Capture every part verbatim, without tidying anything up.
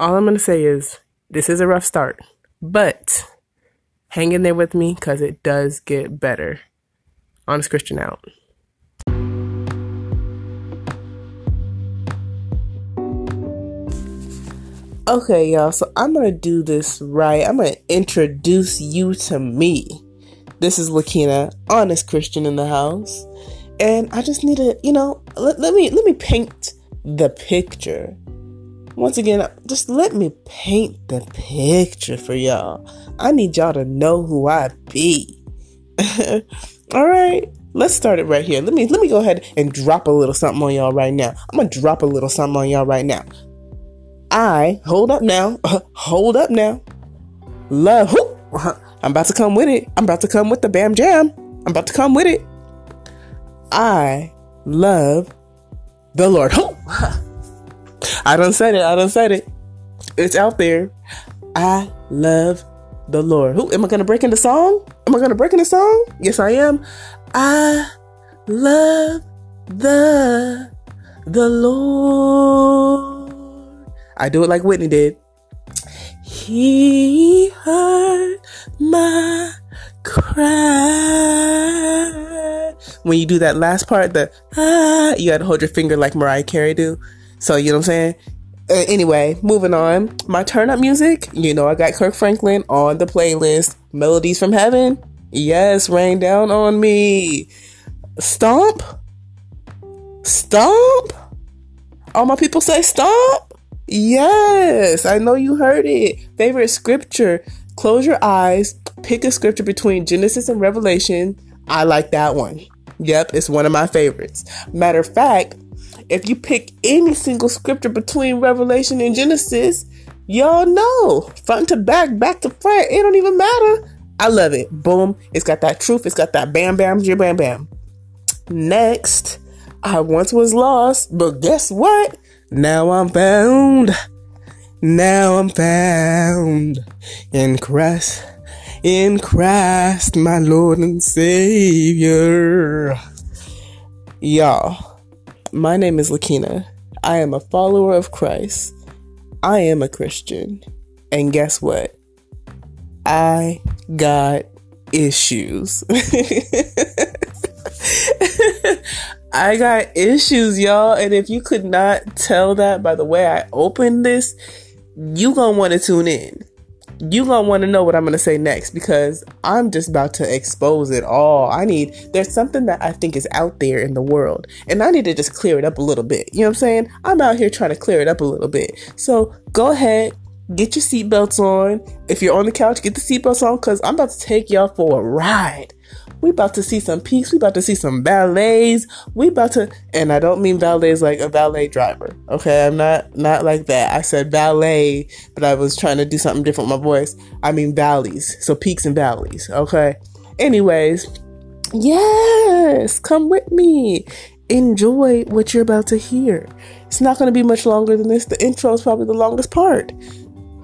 all I'm going to say is this is a rough start, but hang in there with me because it does get better. Honest Christian out. Okay, y'all, so I'm going to do this right. I'm going to introduce you to me. This is Lakina, Honest Christian in the house. And I just need to, you know, let, let me let me paint the picture. Once again, just let me paint the picture for y'all. I need y'all to know who I be. All right, let's start it right here. Let me let me go ahead and drop a little something on y'all right now. I'm going to drop a little something on y'all right now. I, hold up now, hold up now, love, whoop. I'm about to come with it, I'm about to come with the bam jam, I'm about to come with it, I love the Lord, whoop. I done said it, I done said it, it's out there, I love the Lord, who, am I going to break into song, am I going to break into song, yes I am, I love the, the Lord. I do it like Whitney did. He heard my cry. When you do that last part, the ah, you got to hold your finger like Mariah Carey do. So, you know what I'm saying? Uh, anyway, moving on. My turn up music. You know, I got Kirk Franklin on the playlist. Melodies from Heaven. Yes, rain down on me. Stomp. Stomp. All my people say stomp. Yes, I know you heard it. Favorite scripture. Close your eyes. Pick a scripture between Genesis and Revelation. I like that one. Yep, it's one of my favorites. Matter of fact, if you pick any single scripture between Revelation and Genesis, y'all know. Front to back, back to front. It don't even matter. I love it. Boom. It's got that truth. It's got that bam, bam, jib, bam, bam. Next, I once was lost, but guess what? Now I'm found, now I'm found, in Christ, in Christ, my Lord and Savior. Y'all, my name is Lakina. I am a follower of Christ. I am a Christian. And guess what? I got issues. I got issues, y'all, and if you could not tell that by the way I opened this, you gonna want to tune in. You gonna want to know what I'm gonna say next because I'm just about to expose it all. I need, there's something that I think is out there in the world, and I need to just clear it up a little bit. You know what I'm saying? I'm out here trying to clear it up a little bit. So go ahead, get your seatbelts on. If you're on the couch, get the seatbelts on because I'm about to take y'all for a ride. We about to see some peaks. We about to see some ballets. We about to, and I don't mean ballets like a ballet driver. Okay, I'm not not like that. I said ballet, but I was trying to do something different with my voice. I mean valleys, so peaks and valleys. Okay. Anyways, yes, come with me. Enjoy what you're about to hear. It's not going to be much longer than this. The intro is probably the longest part.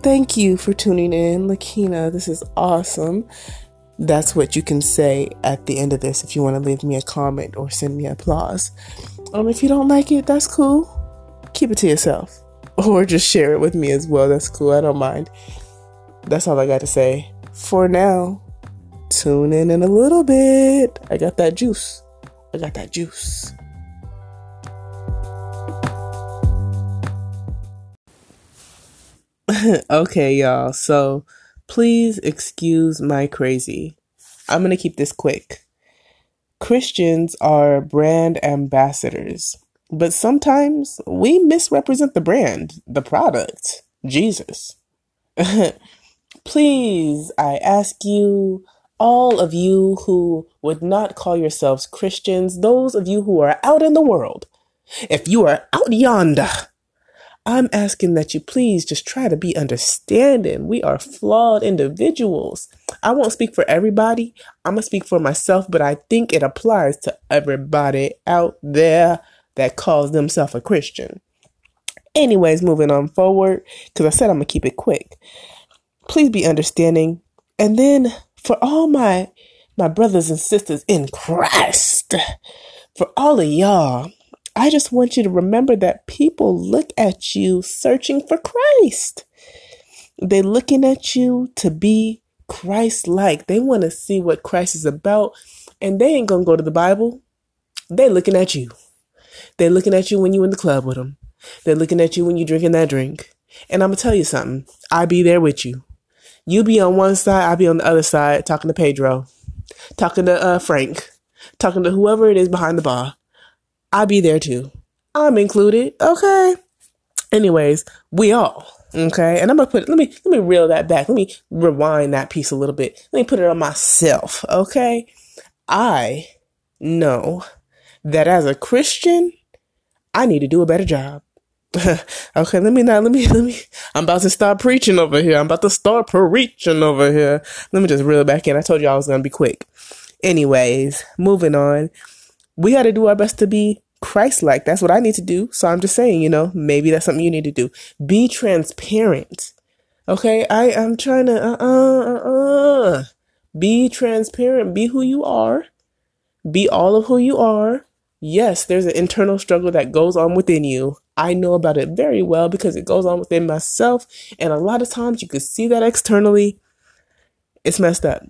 Thank you for tuning in, Lakina. This is awesome. That's what you can say at the end of this if you want to leave me a comment or send me applause. Um, if you don't like it, that's cool. Keep it to yourself. Or just share it with me as well. That's cool. I don't mind. That's all I got to say. For now, tune in in a little bit. I got that juice. I got that juice. Okay, y'all. So... please excuse my crazy. I'm going to keep this quick. Christians are brand ambassadors, but sometimes we misrepresent the brand, the product, Jesus. Please, I ask you, all of you who would not call yourselves Christians, those of you who are out in the world, if you are out yonder, I'm asking that you please just try to be understanding. We are flawed individuals. I won't speak for everybody. I'm going to speak for myself, but I think it applies to everybody out there that calls themselves a Christian. Anyways, moving on forward, because I said I'm going to keep it quick. Please be understanding. And then for all my, my brothers and sisters in Christ, for all of y'all, I just want you to remember that people look at you searching for Christ. They're looking at you to be Christ-like. They want to see what Christ is about, and they ain't going to go to the Bible. They're looking at you. They're looking at you when you're in the club with them. They're looking at you when you're drinking that drink. And I'm going to tell you something. I be there with you. You be on one side, I be on the other side, talking to Pedro, talking to uh, Frank, talking to whoever it is behind the bar. I be there too. I'm included. Okay. Anyways, we all. Okay. And I'm going to put, let me, let me reel that back. Let me rewind that piece a little bit. Let me put it on myself. Okay. I know that as a Christian, I need to do a better job. Okay, let me not, let me, let me, I'm about to start preaching over here. I'm about to start preaching over here. Let me just reel it back in. I told you I was going to be quick. Anyways, moving on. We got to do our best to be Christ-like. That's what I need to do. So I'm just saying, you know, maybe that's something you need to do. Be transparent. Okay, I, I'm trying to, uh, uh, uh, be transparent. Be who you are. Be all of who you are. Yes, there's an internal struggle that goes on within you. I know about it very well because it goes on within myself. And a lot of times you can see that externally. It's messed up.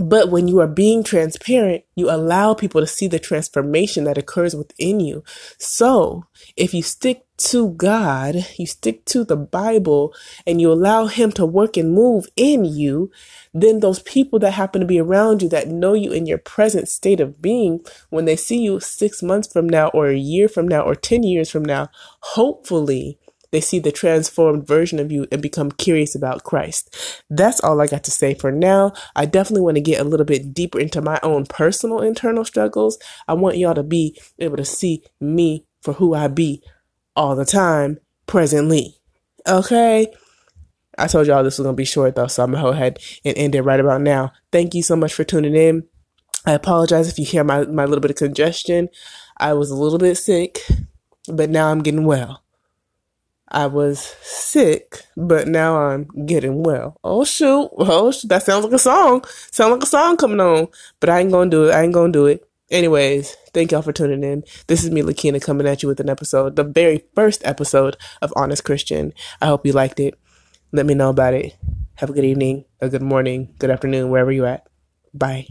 But when you are being transparent, you allow people to see the transformation that occurs within you. So if you stick to God, you stick to the Bible, and you allow him to work and move in you, then those people that happen to be around you that know you in your present state of being, when they see you six months from now or a year from now or ten years from now, hopefully they see the transformed version of you and become curious about Christ. That's all I got to say for now. I definitely want to get a little bit deeper into my own personal internal struggles. I want y'all to be able to see me for who I be all the time, presently. Okay? I told y'all this was going to be short, though, so I'm going to go ahead and end it right about now. Thank you so much for tuning in. I apologize if you hear my, my little bit of congestion. I was a little bit sick, but now I'm getting well. I was sick, but now I'm getting well. Oh, shoot. Oh, shoot. That sounds like a song. Sounds like a song coming on. But I ain't going to do it. I ain't going to do it. Anyways, thank y'all for tuning in. This is me, Lakina, coming at you with an episode, the very first episode of Honest Christian. I hope you liked it. Let me know about it. Have a good evening, a good morning, good afternoon, wherever you at. Bye.